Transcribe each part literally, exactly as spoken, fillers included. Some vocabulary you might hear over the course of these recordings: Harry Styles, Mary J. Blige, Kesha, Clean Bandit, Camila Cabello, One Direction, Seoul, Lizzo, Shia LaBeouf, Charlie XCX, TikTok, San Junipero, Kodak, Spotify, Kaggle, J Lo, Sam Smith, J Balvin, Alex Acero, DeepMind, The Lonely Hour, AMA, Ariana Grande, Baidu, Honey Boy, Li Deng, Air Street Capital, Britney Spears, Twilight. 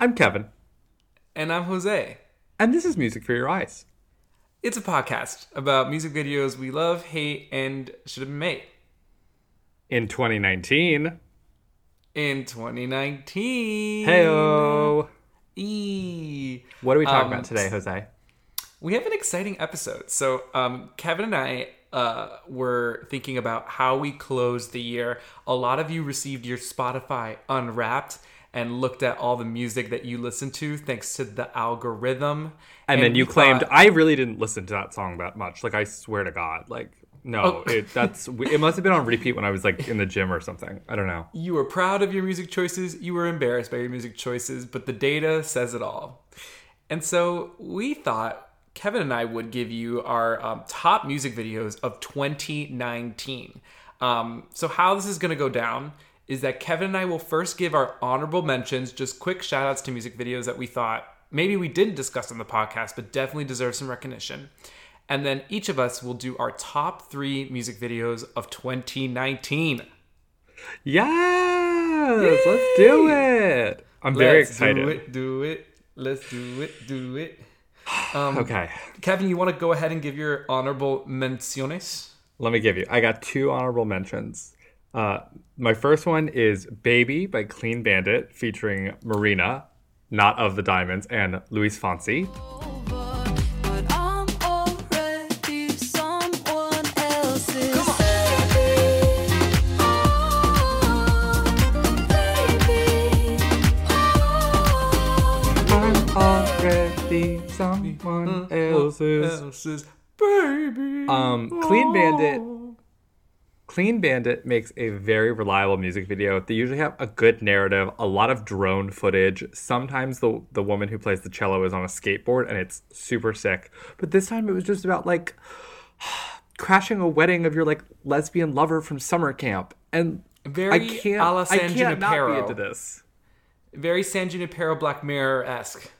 I'm Kevin. And I'm Jose. And this is Music for Your Eyes. It's a podcast about music videos we love, hate, and should have been made. In twenty nineteen. In twenty nineteen. Hey-o. E. What are we talking um, about today, Jose? We have an exciting episode. So um, Kevin and I uh, were thinking about how we closed the year. A lot of you received your Spotify Unwrapped and looked at all the music that you listened to thanks to the algorithm. And, and then you thought, claimed, I really didn't listen to that song that much. Like, I swear to God. Like, no, oh. it, that's, it must have been on repeat when I was, like, in the gym or something. I don't know. You were proud of your music choices. You were embarrassed by your music choices. But the data says it all. And so we thought Kevin and I would give you our um, top music videos of twenty nineteen. Um, so how this is going to go down is that Kevin and I will first give our honorable mentions, just quick shout outs to music videos that we thought maybe we didn't discuss on the podcast, but definitely deserve some recognition. And then each of us will do our top three music videos of twenty nineteen. Yes! Yay! Let's do it! I'm very let's excited. Do it, do it. Let's do it, do it. Um, okay. Kevin, you want to go ahead and give your honorable menciones? Let me give you. I got two honorable mentions. Uh, my first one is Baby by Clean Bandit featuring Marina, not of the Diamonds, and Luis Fonsi. Someone else's, else's baby. Um, Clean Bandit. Clean Bandit makes a very reliable music video. They usually have a good narrative, a lot of drone footage. Sometimes the the woman who plays the cello is on a skateboard, and it's super sick. But this time it was just about like crashing a wedding of your like lesbian lover from summer camp. And very I can't, a la San I can't Junipero. Not be into this. Very San Junipero Black Mirror esque.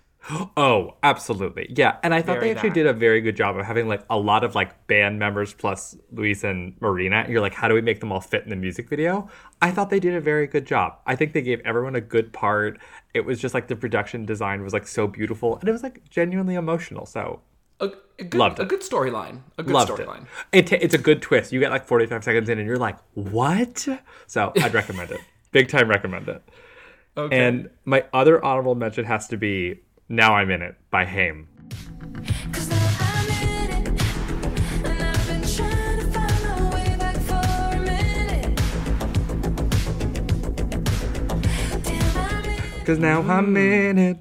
Oh, absolutely. Yeah. And I thought very they actually that. did a very good job of having like a lot of like band members plus Luis and Marina. And you're like, how do we make them all fit in the music video? I thought they did a very good job. I think they gave everyone a good part. It was just like the production design was like so beautiful. And it was like genuinely emotional. So a, a good, loved it. A good storyline. A good storyline. It. It t- it's a good twist. You get like forty-five seconds in and you're like, what? So I'd recommend it. Big time recommend it. Okay. And my other honorable mention has to be Now I'm In It by Haim. Cause now I'm in it,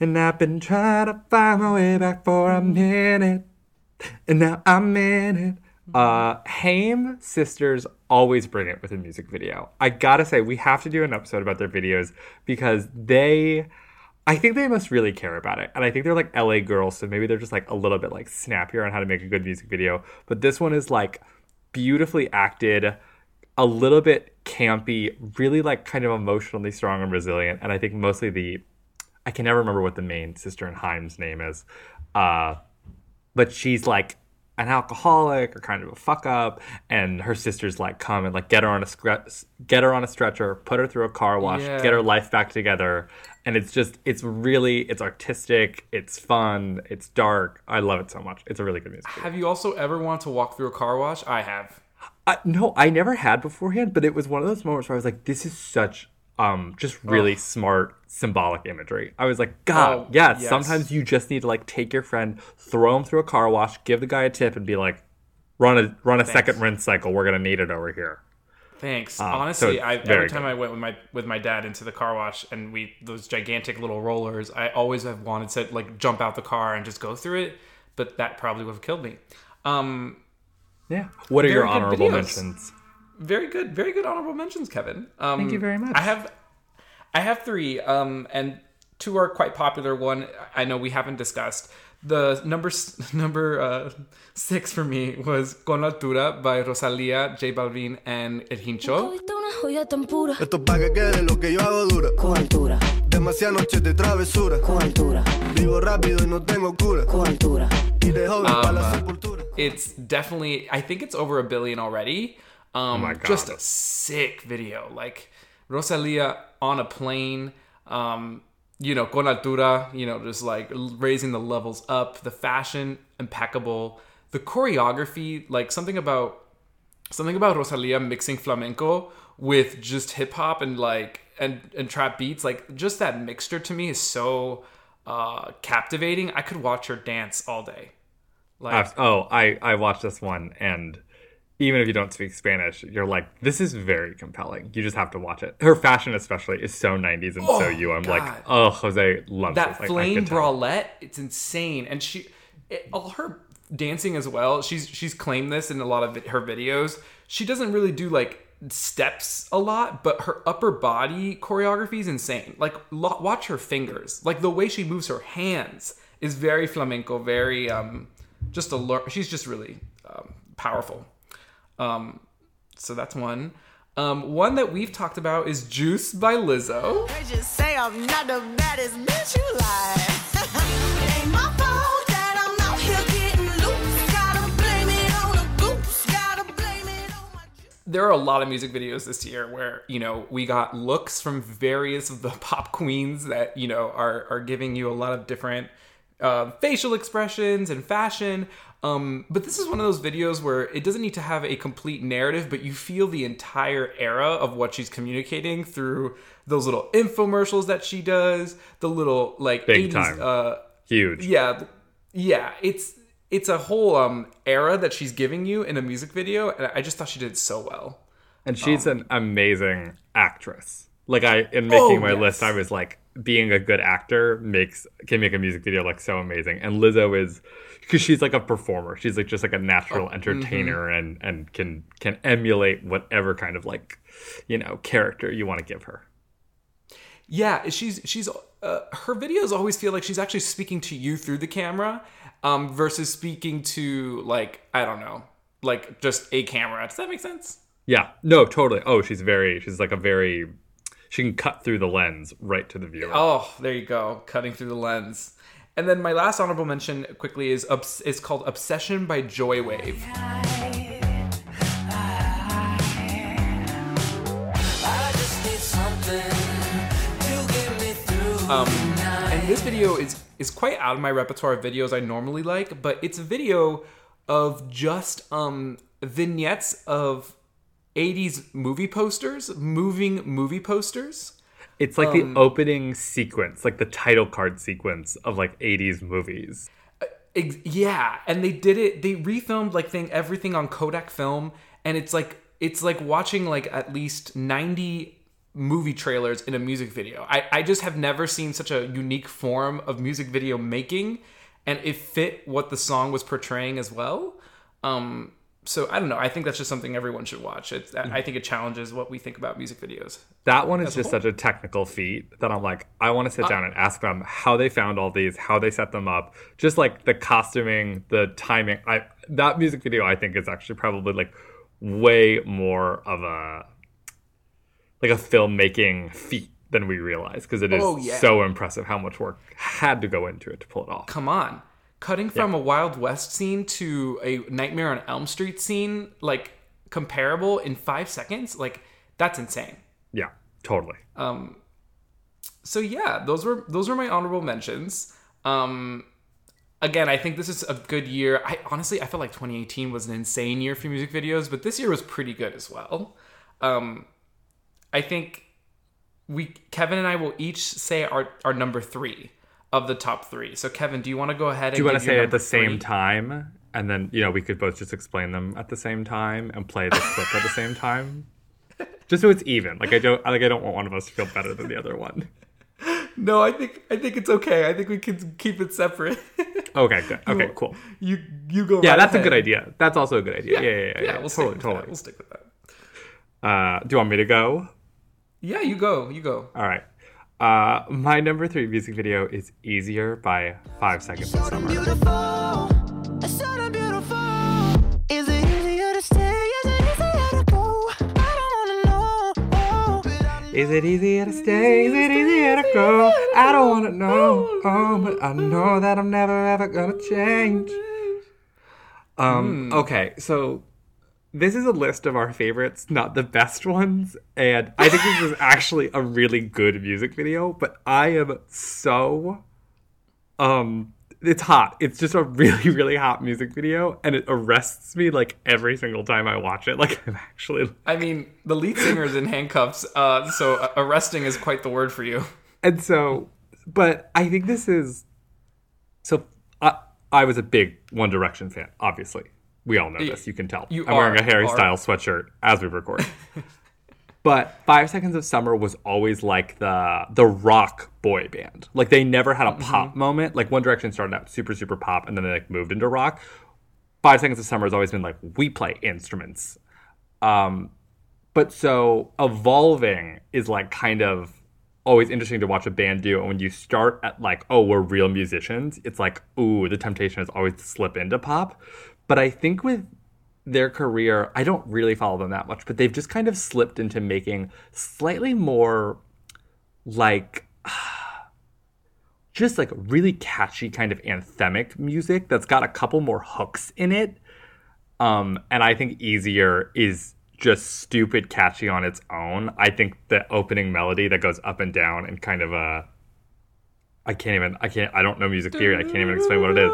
and I've been trying to find my way back for a minute. Damn, I'm in it. Cause now I'm in it, and I've been trying to find my way back for a minute. And now I'm in it. Uh, Haim sisters always bring it with a music video. I gotta say, we have to do an episode about their videos because they... I think they must really care about it. And I think they're like L A girls, so maybe they're just like a little bit like snappier on how to make a good music video. But this one is like beautifully acted, a little bit campy, really like kind of emotionally strong and resilient. And I think mostly the, I can never remember what the main sister in Haim's name is. Uh, but she's like an alcoholic or kind of a fuck up. And her sisters like come and like get her on a, scre- get her on a stretcher, put her through a car wash, yeah. get her life back together. And it's just, it's really, it's artistic, it's fun, it's dark. I love it so much. It's a really good music video. Have you also ever wanted to walk through a car wash? I have. Uh, no, I never had beforehand, but it was one of those moments where I was like, this is such um, just really oh. smart, symbolic imagery. I was like, God, oh, yes, yes, sometimes you just need to like take your friend, throw him through a car wash, give the guy a tip and be like, run a run a Thanks. second rinse cycle. We're going to need it over here. Thanks. Um, Honestly, so I, every time good. I went with my with my dad into the car wash and we those gigantic little rollers, I always have wanted to like jump out the car and just go through it, but that probably would have killed me. Um, yeah. What are your honorable videos. mentions? Very good, very good honorable mentions, Kevin. Um, Thank you very much. I have, I have three, um, and two are quite popular. One I know we haven't discussed. The number number uh, six for me was Con Altura by Rosalía, J Balvin, and El Guincho. Um, it's definitely, I think it's over a billion already. Um, oh my God. Just a sick video. Like Rosalía on a plane. Um, you know, con altura, you know, just like raising the levels up. The fashion, impeccable. The choreography, like something about something about Rosalía mixing flamenco with just hip hop and like and, and trap beats, like just that mixture to me is so uh, captivating. I could watch her dance all day. Like, oh, I, I watched this one, and even if you don't speak Spanish, you're like, this is very compelling. You just have to watch it. Her fashion especially is so nineties and oh, so you. I'm God. Like, oh, Jose loves that this. Flame like, bralette. It's insane. And she, it, all her dancing as well, she's she's claimed this in a lot of her videos. She doesn't really do like steps a lot, but her upper body choreography is insane. Like, lo- watch her fingers. Like, the way she moves her hands is very flamenco, very... um. Just a lear- she's just really um, powerful. Um, so that's one. Um, one that we've talked about is Juice by Lizzo. They just say I'm not the baddest bitch you like. Ain't my fault that I'm not here getting loose. Gotta blame it on the goose. Gotta blame it on my juice. There are a lot of music videos this year where, you know, we got looks from various of the pop queens that, you know, are are giving you a lot of different Uh, facial expressions and fashion, um, but this is one of those videos where it doesn't need to have a complete narrative, but you feel the entire era of what she's communicating through those little infomercials that she does, the little like big eighties, time uh, huge yeah yeah it's it's a whole um, era that she's giving you in a music video, and I just thought she did so well. And she's um, an amazing actress. Like, I in making oh, my yes. list, I was like, being a good actor makes can make a music video like so amazing. And Lizzo is, because she's like a performer. She's like just like a natural oh, entertainer mm-hmm. and and can can emulate whatever kind of like, you know, character you want to give her. Yeah, she's she's uh, her videos always feel like she's actually speaking to you through the camera, um, versus speaking to like I don't know, like just a camera. Does that make sense? Yeah. No, totally. Oh, she's very she's like a very. She can cut through the lens right to the viewer. Oh, there you go. Cutting through the lens. And then my last honorable mention quickly is it's called Obsession by Joywave. Um, and this video is, is quite out of my repertoire of videos I normally like, but it's a video of just um, vignettes of eighties movie posters, moving movie posters. It's like um, the opening sequence, like the title card sequence of like eighties movies. Ex- yeah, and they did it. They refilmed like thing everything on Kodak film, and it's like it's like watching like at least ninety movie trailers in a music video. I, I just have never seen such a unique form of music video making, and it fit what the song was portraying as well. Um, So I don't know. I think that's just something everyone should watch. It's, I think it challenges what we think about music videos. That one is just such a technical feat that I'm like, I want to sit uh, down and ask them how they found all these, how they set them up, just like the costuming, the timing. I, that music video, I think, is actually probably like way more of a like a filmmaking feat than we realize, because it is oh, yeah. so impressive how much work had to go into it to pull it off. Come on. Cutting from yeah. a Wild West scene to a Nightmare on Elm Street scene, like, comparable in five seconds, like, that's insane. Yeah, totally. Um, so yeah, those were those were my honorable mentions. Um, again, I think this is a good year. I honestly, I felt like twenty eighteen was an insane year for music videos, but this year was pretty good as well. Um, I think we Kevin and I will each say our, our number three. Of the top three. So, Kevin, do you want to go ahead and do you want to say it at the three? Same time? And then, you know, we could both just explain them at the same time and play the clip at the same time. Just so it's even. Like, I don't like I don't want one of us to feel better than the other one. No, I think I think it's okay. I think we can keep it separate. Okay, good. Okay, cool. You you go yeah, right that's ahead. A good idea. That's also a good idea. Yeah, yeah, yeah. yeah, yeah, yeah. We'll, totally, stick totally. we'll stick with that. Uh, do you want me to go? Yeah, you go. You go. All right. Uh, my number three music video is Easier by Five Seconds of Summer. Is it easier to stay? Is it easier to go? I don't want to know, oh, but I know that I'm never ever gonna change. Um, okay, so This is a list of our favorites, not the best ones, and I think this is actually a really good music video, but I am so, um, it's hot. It's just a really, really hot music video, and it arrests me, like, every single time I watch it. Like, I'm actually... Like... I mean, the lead singer is in handcuffs, uh, so arresting is quite the word for you. And so, but I think this is, so I, I was a big One Direction fan, obviously. We all know this. You can tell. You I'm are, wearing a Harry Styles sweatshirt as we record. But Five Seconds of Summer was always like the the rock boy band. Like they never had a mm-hmm. pop moment. Like One Direction started out super, super pop and then they like moved into rock. Five Seconds of Summer has always been like, we play instruments. Um, but so evolving is like kind of always interesting to watch a band do. And when you start at like, oh, we're real musicians, it's like, ooh, the temptation is always to slip into pop. But I think with their career, I don't really follow them that much, but they've just kind of slipped into making slightly more like just like really catchy kind of anthemic music that's got a couple more hooks in it. Um, and I think Easier is just stupid catchy on its own. I think the opening melody that goes up and down and kind of a, I can't even, I can't, I don't know music theory. I can't even explain what it is.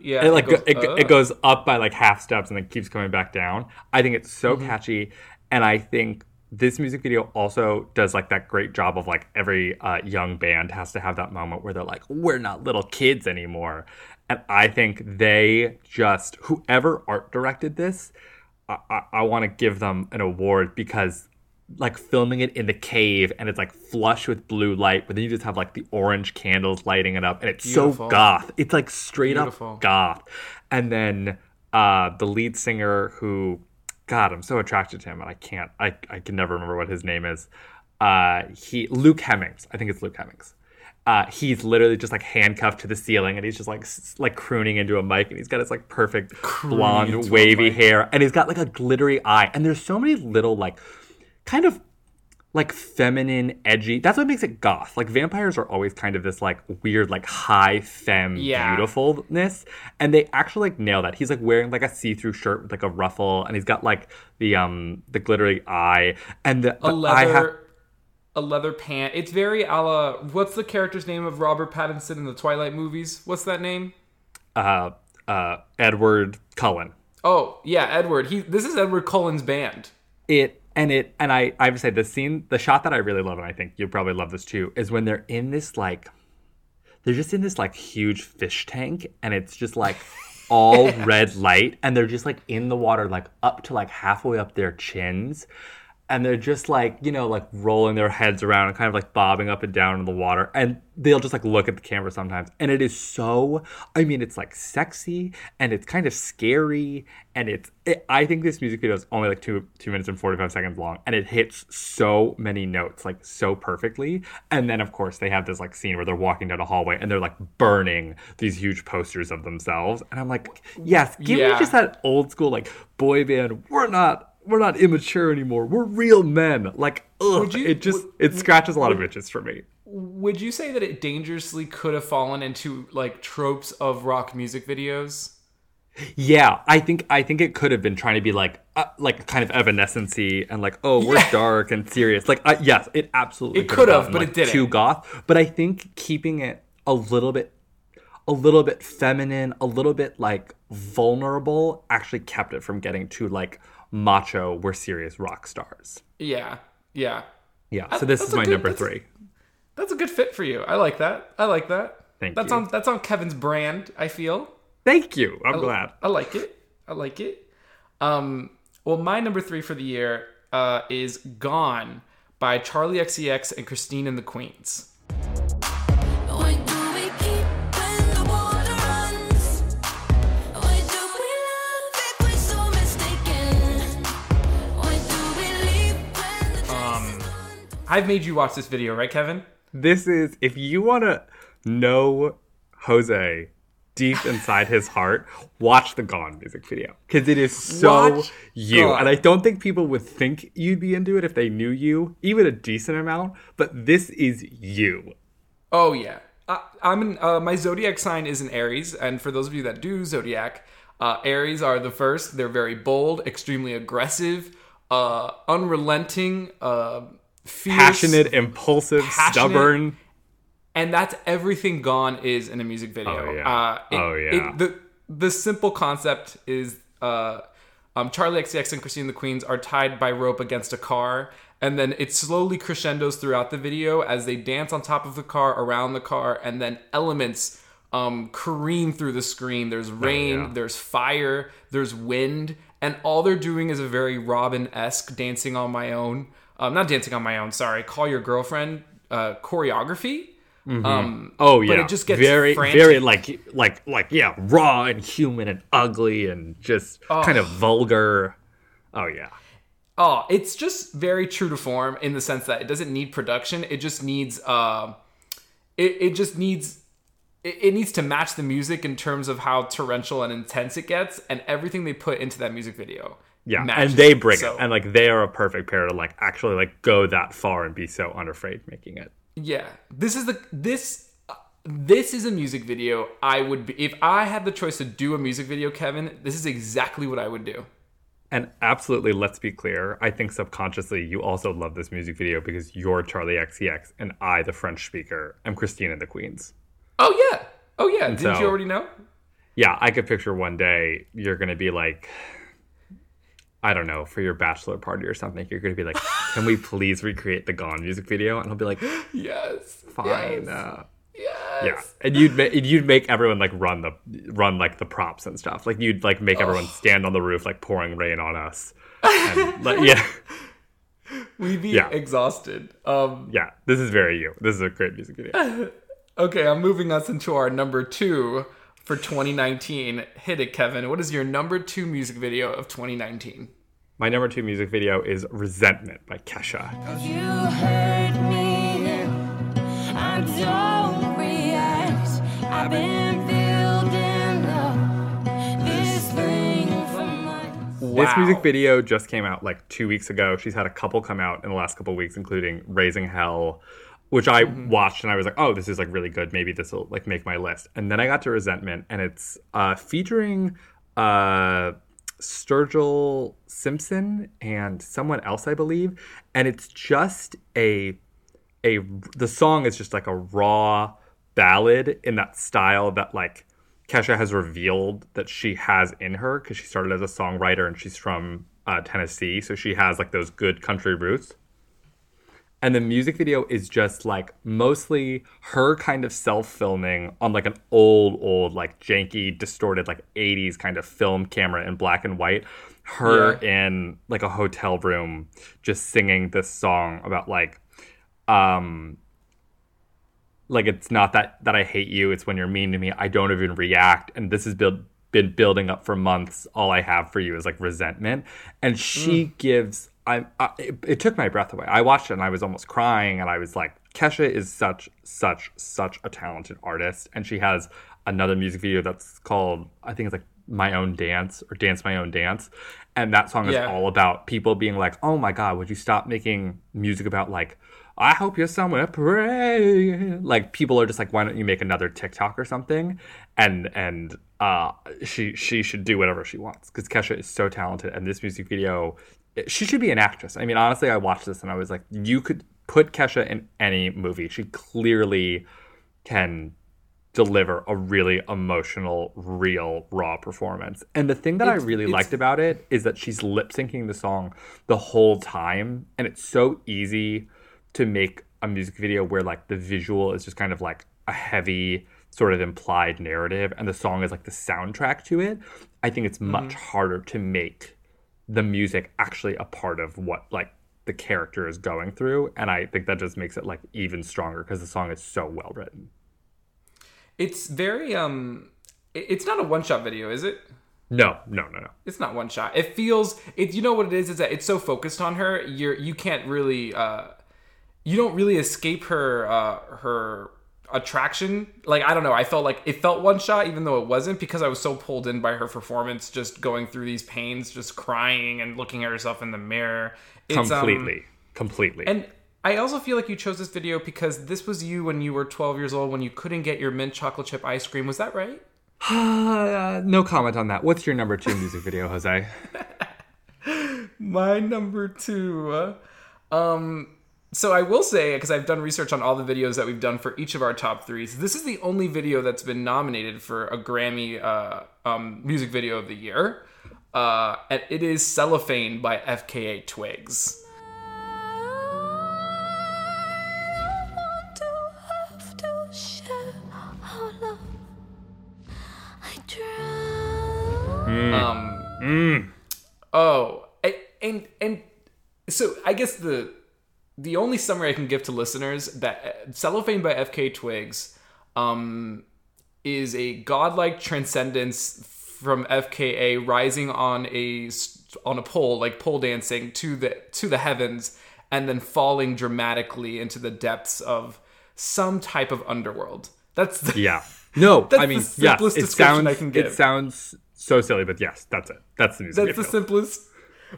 Yeah, it like it goes, go, it, uh. it goes up by like half steps and then keeps coming back down. I think it's so mm-hmm. catchy, and I think this music video also does like that great job of like every uh, young band has to have that moment where they're like, we're not little kids anymore. And I think they just whoever art directed this, I, I, I want to give them an award because like filming it in the cave and it's like flush with blue light, but then you just have like the orange candles lighting it up and it's Beautiful. so goth. It's like straight Beautiful. up goth. And then uh, the lead singer who, God, I'm so attracted to him and I can't, I, I can never remember what his name is. Uh, he, Luke Hemmings. I think it's Luke Hemmings. Uh, he's literally just like handcuffed to the ceiling and he's just like s- like crooning into a mic and he's got his like perfect crooning blonde wavy hair and he's got like a glittery eye. And there's so many little like, kind of like feminine, edgy. That's what makes it goth. Like vampires are always kind of this like weird, like high femme yeah. beautifulness. And they actually like nail that. He's like wearing like a see-through shirt with like a ruffle and he's got like the um the glittery eye and the, the a leather eye ha- a leather pant. It's very a la what's the character's name of Robert Pattinson in the Twilight movies? What's that name? Uh uh Edward Cullen. Oh, yeah, Edward. He this is Edward Cullen's band. It And it and I I would say the scene, the shot that I really love, and I think you'll probably love this too, is when they're in this like, they're just in this like huge fish tank, and it's just like all red light, and they're just like in the water, like up to like halfway up their chins, and they're just like, you know, like rolling their heads around and kind of like bobbing up and down in the water, and they'll just like look at the camera sometimes, and it is so, I mean, it's like sexy and it's kind of scary. And it's, it, I think this music video is only like two two minutes and forty-five seconds long, and it hits so many notes like so perfectly. And then of course they have this like scene where they're walking down a hallway and they're like burning these huge posters of themselves. And I'm like, yes, give yeah. me just that old school like boy band. We're not we're not immature anymore. We're real men. Like, ugh, you, it just would, it scratches a lot would, of itches for me. Would you say that it dangerously could have fallen into like tropes of rock music videos? Yeah, I think I think it could have been trying to be like uh, like kind of evanescency and like, oh, we're yeah. dark and serious. Like, uh, yes, it absolutely it could have, gotten, but like, it didn't. Too goth, but I think keeping it a little bit, a little bit feminine, a little bit like vulnerable, actually kept it from getting too like macho. We're serious rock stars. Yeah, yeah, yeah. So this I, is my good, number that's, three. That's a good fit for you. I like that. I like that. Thank that's you. That's on that's on Kevin's brand, I feel. Thank you. I'm I, glad. I like it. I like it. Um, well, my number three for the year uh, is Gone by Charlie X C X and Christine and the Queens. Um, I've made you watch this video, right, Kevin? This is, if you want to know Jose deep inside his heart, watch the Gone music video. Because it is so watch you. Gone. And I don't think people would think you'd be into it if they knew you, even a decent amount. But this is you. Oh, yeah. I, I'm an, uh, my zodiac sign is an Aries. And for those of you that do zodiac, Uh, Aries are the first. They're very bold, extremely aggressive, uh, unrelenting, uh, fierce, passionate, impulsive, passionate, stubborn. And that's everything Gone is in a music video. Oh, yeah. Uh, it, oh, yeah. It, the, the simple concept is uh, um, Charlie X C X and Christine and the Queens are tied by rope against a car. And then it slowly crescendos throughout the video as they dance on top of the car, around the car, and then elements um, careen through the screen. There's rain, oh, yeah. there's fire, there's wind, and all they're doing is a very Robin-esque Dancing on My Own. Um, not Dancing on My Own, sorry. Call Your Girlfriend uh, choreography. Mm-hmm. Um, oh yeah, but it just gets very, frantic. very like, like, like, yeah, raw and human and ugly and just oh. kind of vulgar. Oh yeah. Oh, it's just very true to form in the sense that it doesn't need production. It just needs, uh, it, it just needs, it, it needs to match the music in terms of how torrential and intense it gets, and everything they put into that music video. Yeah, matches. And they bring so, it, and like they are a perfect pair to like actually like go that far and be so unafraid making it. Yeah, this is the this uh, this is a music video I would be if I had the choice to do a music video, Kevin. This is exactly what I would do. And absolutely, let's be clear, I think subconsciously you also love this music video because you're Charlie X C X and I, the French speaker, am Christine and the Queens. Oh, yeah. Oh, yeah. And Didn't so, you already know? Yeah, I could picture one day you're going to be like, I don't know, for your bachelor party or something, you're going to be like, can we please recreate the Gone music video? And I'll be like, yes. Fine. Yes. Uh, Yes. Yeah, and you'd ma- you'd make everyone like run the run like the props and stuff. Like you'd like make oh. everyone stand on the roof like pouring rain on us. And, like, yeah, we'd be yeah. exhausted. Um, yeah, this is very you. This is a great music video. Okay, I'm moving us into our number two for twenty nineteen. Hit it, Kevin. What is your number two music video of twenty nineteen? My number two music video is "Resentment" by Kesha. Have you heard me? I don't. I've been building up this thing for months. Wow. This music video just came out like two weeks ago. She's had a couple come out in the last couple weeks, including Raising Hell, which I mm-hmm. watched and I was like, oh, this is like really good. Maybe this will like make my list. And then I got to Resentment, and it's uh, featuring uh, Sturgill Simpson and someone else, I believe. And it's just a a the song is just like a raw ballad in that style that like Kesha has revealed that she has in her, because she started as a songwriter and she's from uh, Tennessee, so she has like those good country roots. And the music video is just like mostly her kind of self-filming on like an old old like janky distorted like eighties kind of film camera in black and white, her yeah. in like a hotel room just singing this song about like um like, it's not that, that I hate you. It's when you're mean to me. I don't even react. And this has build, been building up for months. All I have for you is, like, resentment. And she mm. gives... I, I it, it took my breath away. I watched it, and I was almost crying. And I was like, Kesha is such, such, such a talented artist. And she has another music video that's called... I think it's, like, My Own Dance or Dance My Own Dance. And that song is yeah. all about people being like, oh, my God, would you stop making music about, like... I hope you're somewhere praying. Like, people are just like, why don't you make another TikTok or something? And and uh, she she should do whatever she wants, because Kesha is so talented. And this music video, she should be an actress. I mean, honestly, I watched this and I was like, you could put Kesha in any movie. She clearly can deliver a really emotional, real, raw performance. And the thing that it's, I really liked about it is that she's lip syncing the song the whole time. And it's so easy to make a music video where like the visual is just kind of like a heavy sort of implied narrative and the song is like the soundtrack to it. I think it's much mm-hmm. harder to make the music actually a part of what like the character is going through. And I think that just makes it like even stronger because the song is so well written. It's very, um, it's not a one-shot video, is it? No, no, no, no. It's not one shot. It feels, it, you know what it is, is that it's so focused on her. You're, you can't really, uh, you don't really escape her uh, her attraction. Like, I don't know. I felt like it felt one shot, even though it wasn't, because I was so pulled in by her performance, just going through these pains, just crying and looking at herself in the mirror. It's, completely. Um, completely. And I also feel like you chose this video because this was you when you were twelve years old, when you couldn't get your mint chocolate chip ice cream. Was that right? Uh, no comment on that. What's your number two music video, Jose? My number two. Um, so I will say, because I've done research on all the videos that we've done for each of our top threes, this is the only video that's been nominated for a Grammy uh, um, music video of the year. Uh, and it is Cellophane by F K A Twigs. Mm. Um, mm. Oh, and, and and so I guess the the only summary I can give to listeners that Cellophane by F K A Twigs um, is a godlike transcendence from F K A rising on a on a pole, like pole dancing to the to the heavens, and then falling dramatically into the depths of some type of underworld. That's the, yeah. No, that's I mean, the simplest yeah, it description sounds, I can give. It sounds. So silly, but yes, that's it. That's the music That's video. The simplest.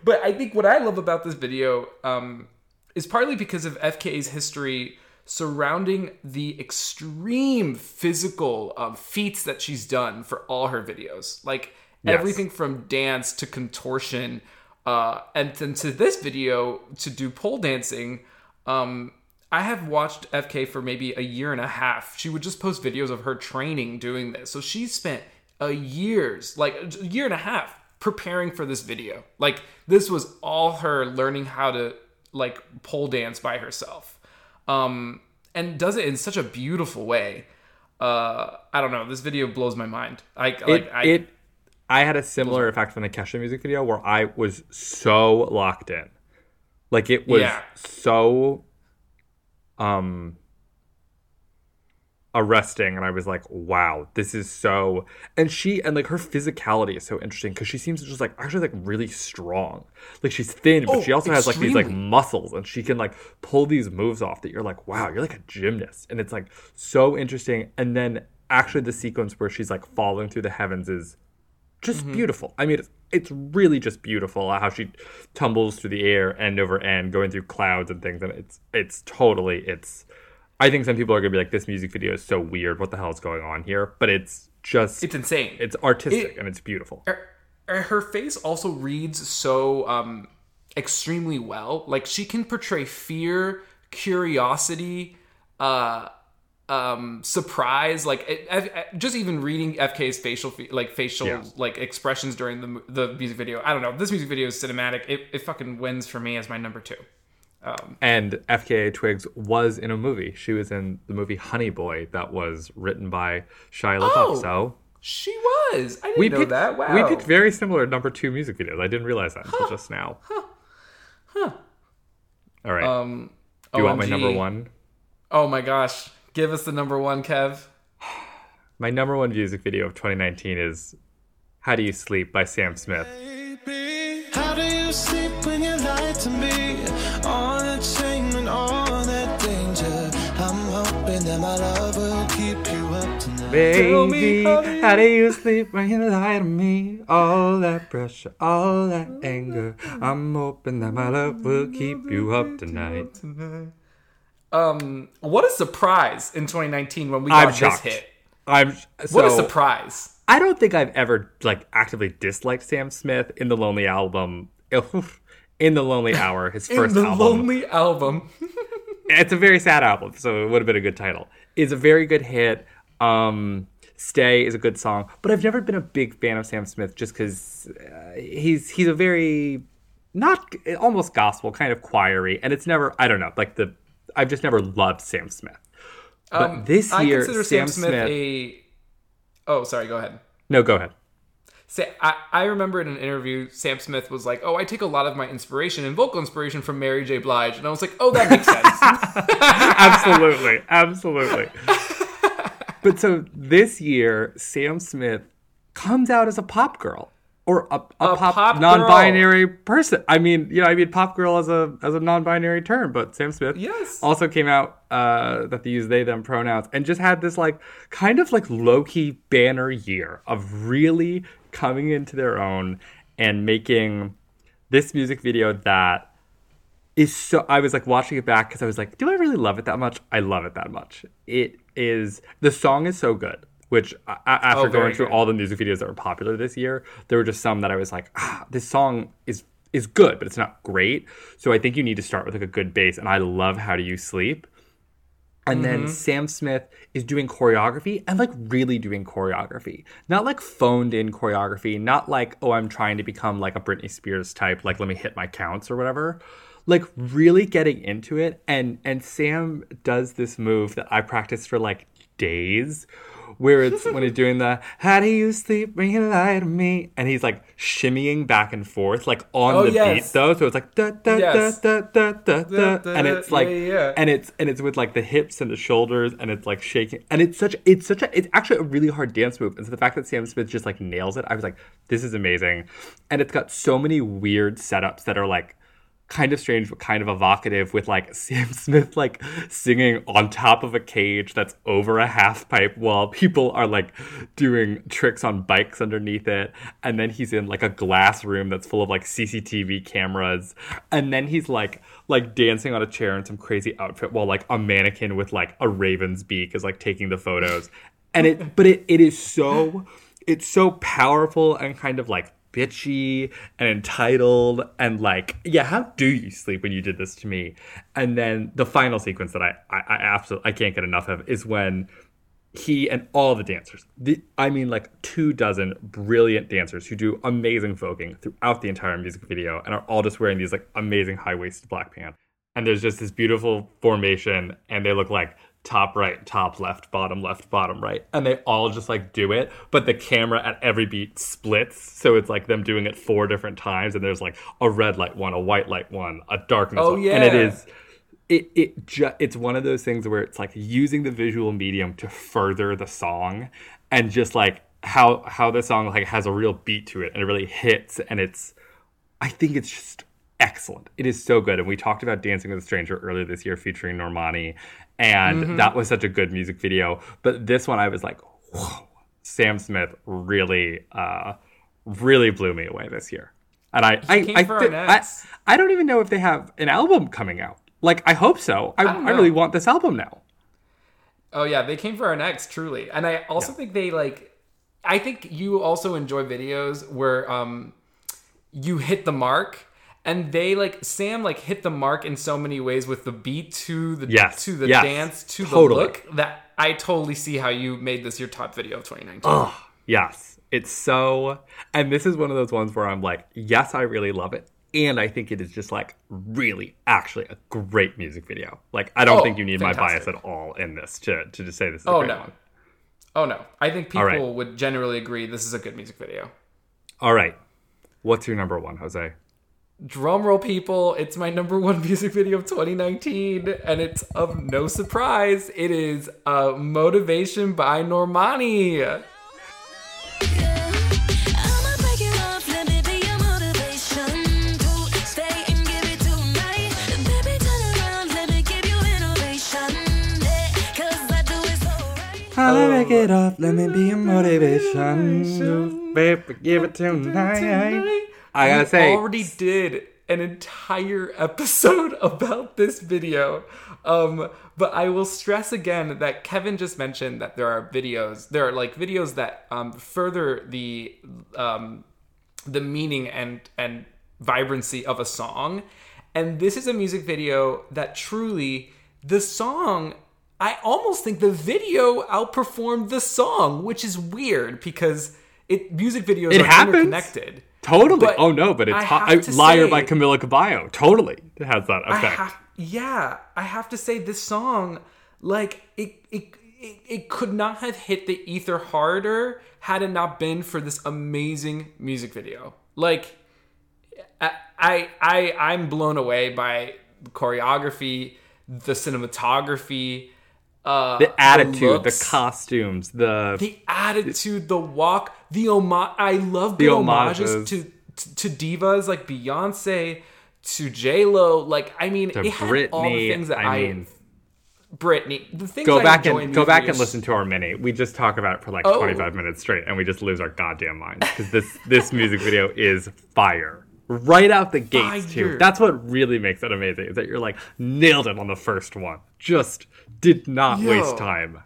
But I think what I love about this video um, is partly because of F K A's history surrounding the extreme physical um, feats that she's done for all her videos. Like, yes. Everything from dance to contortion, uh, and then to this video, to do pole dancing. Um, I have watched F K A for maybe a year and a half. She would just post videos of her training doing this. So she spent... A years, like a year and a half preparing for this video. Like, this was all her learning how to, like, pole dance by herself. Um, and does it in such a beautiful way. Uh, I don't know. This video blows my mind. I, it, like, I, it, I had a similar effect from the Kesha music video where I was so locked in. Like, it was yeah. so um, arresting, and I was like, wow, this is so, and she and like her physicality is so interesting because she seems just like actually like really strong. Like, she's thin, but oh, she also extremely. has like these like muscles, and she can like pull these moves off that you're like, wow, you're like a gymnast. And it's like so interesting. And then actually the sequence where she's like falling through the heavens is just mm-hmm. beautiful. I mean, it's, it's really just beautiful how she tumbles through the air end over end going through clouds and things, and it's it's totally it's I think some people are going to be like, this music video is so weird. What the hell is going on here? But it's just... It's insane. It's artistic it, and it's beautiful. Her, her face also reads so um, extremely well. Like, she can portray fear, curiosity, uh, um, surprise. Like, it, I, I, just even reading F K's facial like facial yeah. like expressions during the the music video. I don't know. This music video is cinematic. It, it fucking wins for me as my number two. Um, and F K A Twigs was in a movie. She was in the movie Honey Boy that was written by Shia LaBeouf. Oh, so she was. I didn't we know picked, that. Wow. We picked very similar number two music videos. I didn't realize that huh. until just now. Huh. Huh. All right. Um, Do you O M G. Want my number one? Oh my gosh. Give us the number one, Kev. My number one music video of twenty nineteen is How Do You Sleep by Sam Smith. Baby, how do you sleep when you lie to me? All that shame and all that danger. I'm hoping that my love will keep you up tonight. Baby, how do you sleep when you lie to me? All that pressure, all that anger. I'm hoping that my love will keep you up tonight. Um, what a surprise in twenty nineteen when we got I'm shocked. This hit. I'm so, what a surprise. I don't think I've ever like actively disliked Sam Smith in the Lonely album. In the Lonely Hour, his first album. In the Lonely Album. It's a very sad album, so it would have been a good title. It's a very good hit. Um, Stay is a good song. But I've never been a big fan of Sam Smith just because uh, he's he's a very, not, almost gospel, kind of choir-y. And it's never, I don't know, like the, I've just never loved Sam Smith. But um, this year, I consider Sam, Sam Smith, Smith a, oh, sorry, go ahead. No, go ahead. I, I remember in an interview, Sam Smith was like, oh, I take a lot of my inspiration and vocal inspiration from Mary J. Blige. And I was like, oh, that makes sense. Absolutely. Absolutely. But so this year, Sam Smith comes out as a pop girl or a, a, a pop, pop non-binary person. I mean, you know, I mean, pop girl as a as a non-binary term. But Sam Smith yes. also came out uh, that they use they, them pronouns and just had this like kind of like low-key banner year of really coming into their own and making this music video that is so... I was, like, watching it back because I was like, do I really love it that much? I love it that much. It is... The song is so good. which uh, after oh, going through good. all the music videos that were popular this year, there were just some that I was like, ah, this song is is good, but it's not great. So I think you need to start with like a good base. And I love How Do You Sleep. And mm-hmm. then Sam Smith is doing choreography and like really doing choreography. Not like phoned in choreography, not like, oh, I'm trying to become like a Britney Spears type, like let me hit my counts or whatever. Like really getting into it. And and Sam does this move that I practiced for like days, where it's when he's doing the how do you sleep when you lie to me, and he's like shimmying back and forth like on oh, the yes. beat though, so it's like da da yes. da da da da da, da and it's like yeah, yeah. and it's and it's with like the hips and the shoulders, and it's like shaking, and it's such it's such a it's actually a really hard dance move. And so the fact that Sam Smith just like nails it, I was like, this is amazing. And it's got so many weird setups that are like kind of strange but kind of evocative, with like Sam Smith like singing on top of a cage that's over a half pipe while people are like doing tricks on bikes underneath it, and then he's in like a glass room that's full of like C C T V cameras, and then he's like like dancing on a chair in some crazy outfit while like a mannequin with like a raven's beak is like taking the photos. And it but it it is so it's so powerful and kind of like bitchy and entitled and like, yeah, how do you sleep when you did this to me? And then the final sequence that I, I, I absolutely I can't get enough of is when he and all the dancers, the, I mean like two dozen brilliant dancers who do amazing voguing throughout the entire music video and are all just wearing these like amazing high-waisted black pants. And there's just this beautiful formation, and they look like top right, top left, bottom left, bottom right. And they all just like do it, but the camera at every beat splits. So it's like them doing it four different times. And there's like a red light one, a white light one, a darkness oh, one. Yeah. And it is, it it ju- it's one of those things where it's like using the visual medium to further the song, and just like how, how the song like has a real beat to it and it really hits. And it's, I think it's just excellent. It is so good. And we talked about Dancing with a Stranger earlier this year featuring Normani. And mm-hmm. that was such a good music video. But this one, I was like, whoa, Sam Smith really, uh, really blew me away this year. And I I, I, th- I I don't even know if they have an album coming out. Like, I hope so. I, I, I really want this album now. Oh, yeah. They came for our next, truly. And I also yeah. think they, like, I think you also enjoy videos where um, you hit the mark. And they, like, Sam, like, hit the mark in so many ways with the beat to the yes, to the yes, dance, to totally. the look, that I totally see how you made this your top video of twenty nineteen. Oh, yes. It's so... And this is one of those ones where I'm like, yes, I really love it. And I think it is just, like, really, actually a great music video. Like, I don't oh, think you need fantastic. my bias at all in this to, to just say this is a oh, great no. one. Oh, no. I think people right. would generally agree this is a good music video. All right. What's your number one, Jose? Drumroll, people, it's my number one music video of twenty nineteen, and it's of no surprise. It is uh, Motivation by Normani. I'ma make it up, let me be your motivation. Baby, give it tonight. I gotta we say, already did an entire episode about this video, um, but I will stress again that Kevin just mentioned that there are videos, there are like videos that um, further the um, the meaning and and vibrancy of a song, and this is a music video that truly the song. I almost think the video outperformed the song, which is weird because it music videos it are happens. interconnected. Totally. But oh, no, but it's I ho- I, Liar say, by Camila Cabello. Totally. It has that effect. I ha- yeah. I have to say this song, like, it, it, it, it could not have hit the ether harder had it not been for this amazing music video. Like, I, I, I, I'm blown away by the choreography, the cinematography, Uh, the attitude, the, looks, the costumes, the the attitude, the walk, the homage. I love the, the homages, homages to, to to divas like Beyonce, to J Lo. Like I mean, to it Britney, had all the things that I, I mean, Britney. The things go I back enjoy and go back videos. and listen to our mini. We just talk about it for like oh. twenty-five minutes straight, and we just lose our goddamn minds because this this music video is fire. Right out the gates, Fire. too. That's what really makes it amazing, is that you're like, nailed it on the first one. Just did not Yo, waste time.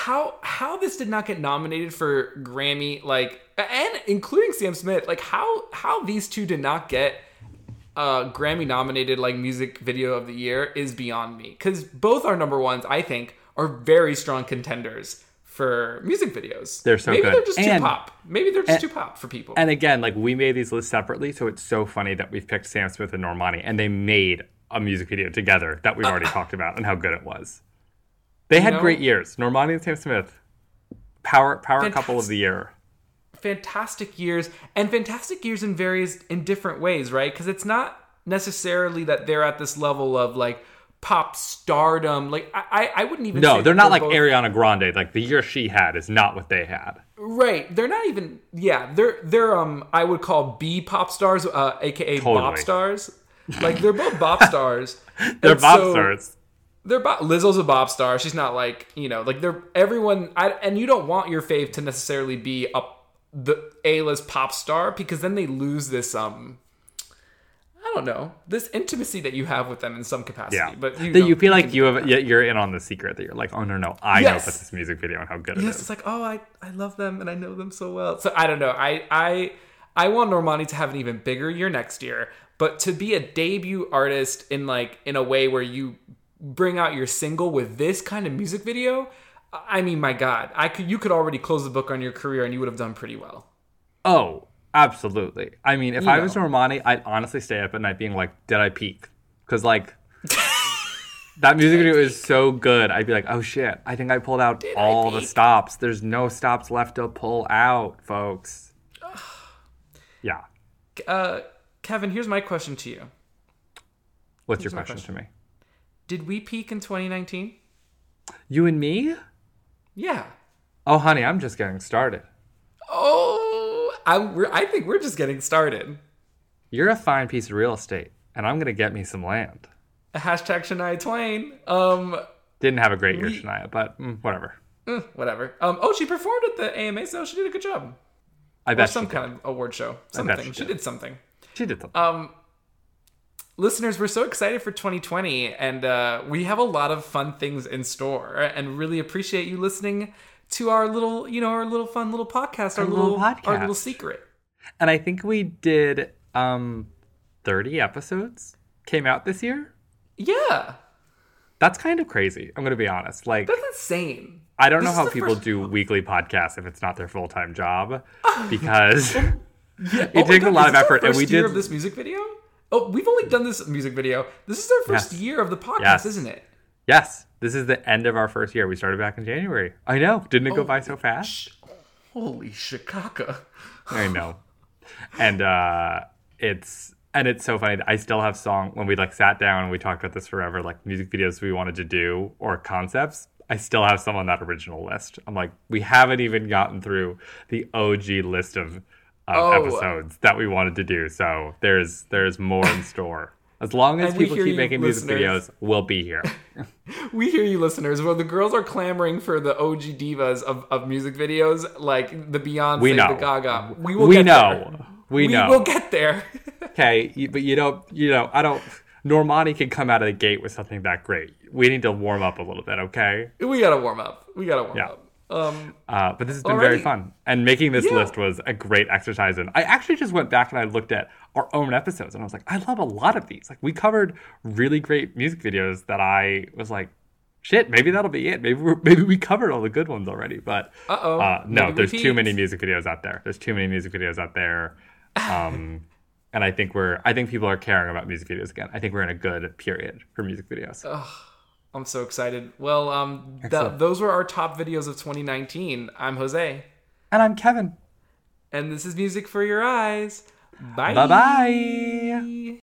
how how this did not get nominated for Grammy, like, and including Sam Smith, like how how these two did not get uh, Grammy nominated like music video of the year is beyond me, because both our number ones, I think, are very strong contenders for music videos. They're so maybe good. Maybe they're just and, too pop. Maybe they're just and, too pop for people. And again, like, we made these lists separately, so it's so funny that we've picked Sam Smith and Normani, and they made a music video together that we've already uh, talked about and how good it was. They had know, great years. Normani and Sam Smith, power power fantastic, couple of the year. Fantastic years, and fantastic years in various in different ways, right? Because it's not necessarily that they're at this level of like pop stardom. Like, I, I wouldn't even no, say... No, they're not they're like both... Ariana Grande. Like, the year she had is not what they had. Right. They're not even... Yeah, they're, they're um I would call B pop stars, uh, a k a. Totally. Bop stars. Like, they're both bop stars. They're and bop so, stars. They're bop... Lizzo's a bop star. She's not like, you know, like, they're... Everyone... I, and you don't want your fave to necessarily be a, the A-list pop star, because then they lose this... um. I don't know, this intimacy that you have with them in some capacity. Yeah. But you, that you feel like you have, you're in on the secret, that you're like, oh, no, no, I yes. know about this music video and how good yes, it is. Yes, it's like, oh, I, I love them and I know them so well. So I don't know. I, I, I want Normani to have an even bigger year next year, but to be a debut artist in like in a way where you bring out your single with this kind of music video, I mean, my God, I could you could already close the book on your career and you would have done pretty well. Oh, absolutely. I mean, if you I know. was Normani, I'd honestly stay up at night being like, did I peak? Because, like, that music video is so good. I'd be like, oh, shit. I think I pulled out did all the stops. There's no stops left to pull out, folks. Yeah. Uh, Kevin, here's my question to you. What's here's your question, question to me? Did we peak in twenty nineteen? You and me? Yeah. Oh, honey, I'm just getting started. Oh. I, we're, I think we're just getting started. You're a fine piece of real estate, and I'm going to get me some land. Hashtag Shania Twain. Um, Didn't have a great year, we, Shania, but mm, whatever. Mm, whatever. Um, oh, she performed at the A M A, so she did a good job. I bet or some she kind did. of award show. Something. I bet she, she did. did something. She did something. Um, listeners, we're so excited for twenty twenty, and uh, we have a lot of fun things in store, and really appreciate you listening to our little, you know, our little fun little podcast, our, our little, little podcast. Our little secret. And I think we did um, thirty episodes came out this year. Yeah. That's kind of crazy. I'm going to be honest. Like, that's insane. I don't this know how people first... do weekly podcasts if it's not their full-time job, because yeah. it oh takes God, a lot of effort. And we did of this music video. Oh, we've only done this music video. This is our first yes. year of the podcast, yes. isn't it? Yes. This is the end of our first year. We started back in January. I know. Didn't it oh, go by so fast? Sh- holy shikaka. I know. And uh, it's and it's so funny. I still have song when we like sat down and we talked about this forever, like music videos we wanted to do or concepts. I still have some on that original list. I'm like, we haven't even gotten through the O G list of, of oh. episodes that we wanted to do. So there's there's more in store. As long as and people keep making music videos, we'll be here. We hear you, listeners. Well, the girls are clamoring for the O G divas of, of music videos, like the Beyonce, the Gaga. We will we get know. there. We, we know. We will get there. Okay, but you don't, you know, I don't, Normani can come out of the gate with something that great. We need to warm up a little bit, okay? We got to warm up. We got to warm yeah. up. Um, uh, but this has been already. very fun. And making this yeah. list was a great exercise. And I actually just went back and I looked at our own episodes and I was like, I love a lot of these. Like, we covered really great music videos that I was like, shit, maybe that'll be it. Maybe, we're, maybe we covered all the good ones already. But Uh-oh. Uh, no, maybe there's too many music videos out there. There's too many music videos out there. Um, and I think we're, I think people are caring about music videos again. I think we're in a good period for music videos. Ugh. I'm so excited. Well, um, th- those were our top videos of twenty nineteen. I'm Jose. And I'm Kevin. And this is Music for Your Eyes. Bye. Bye-bye.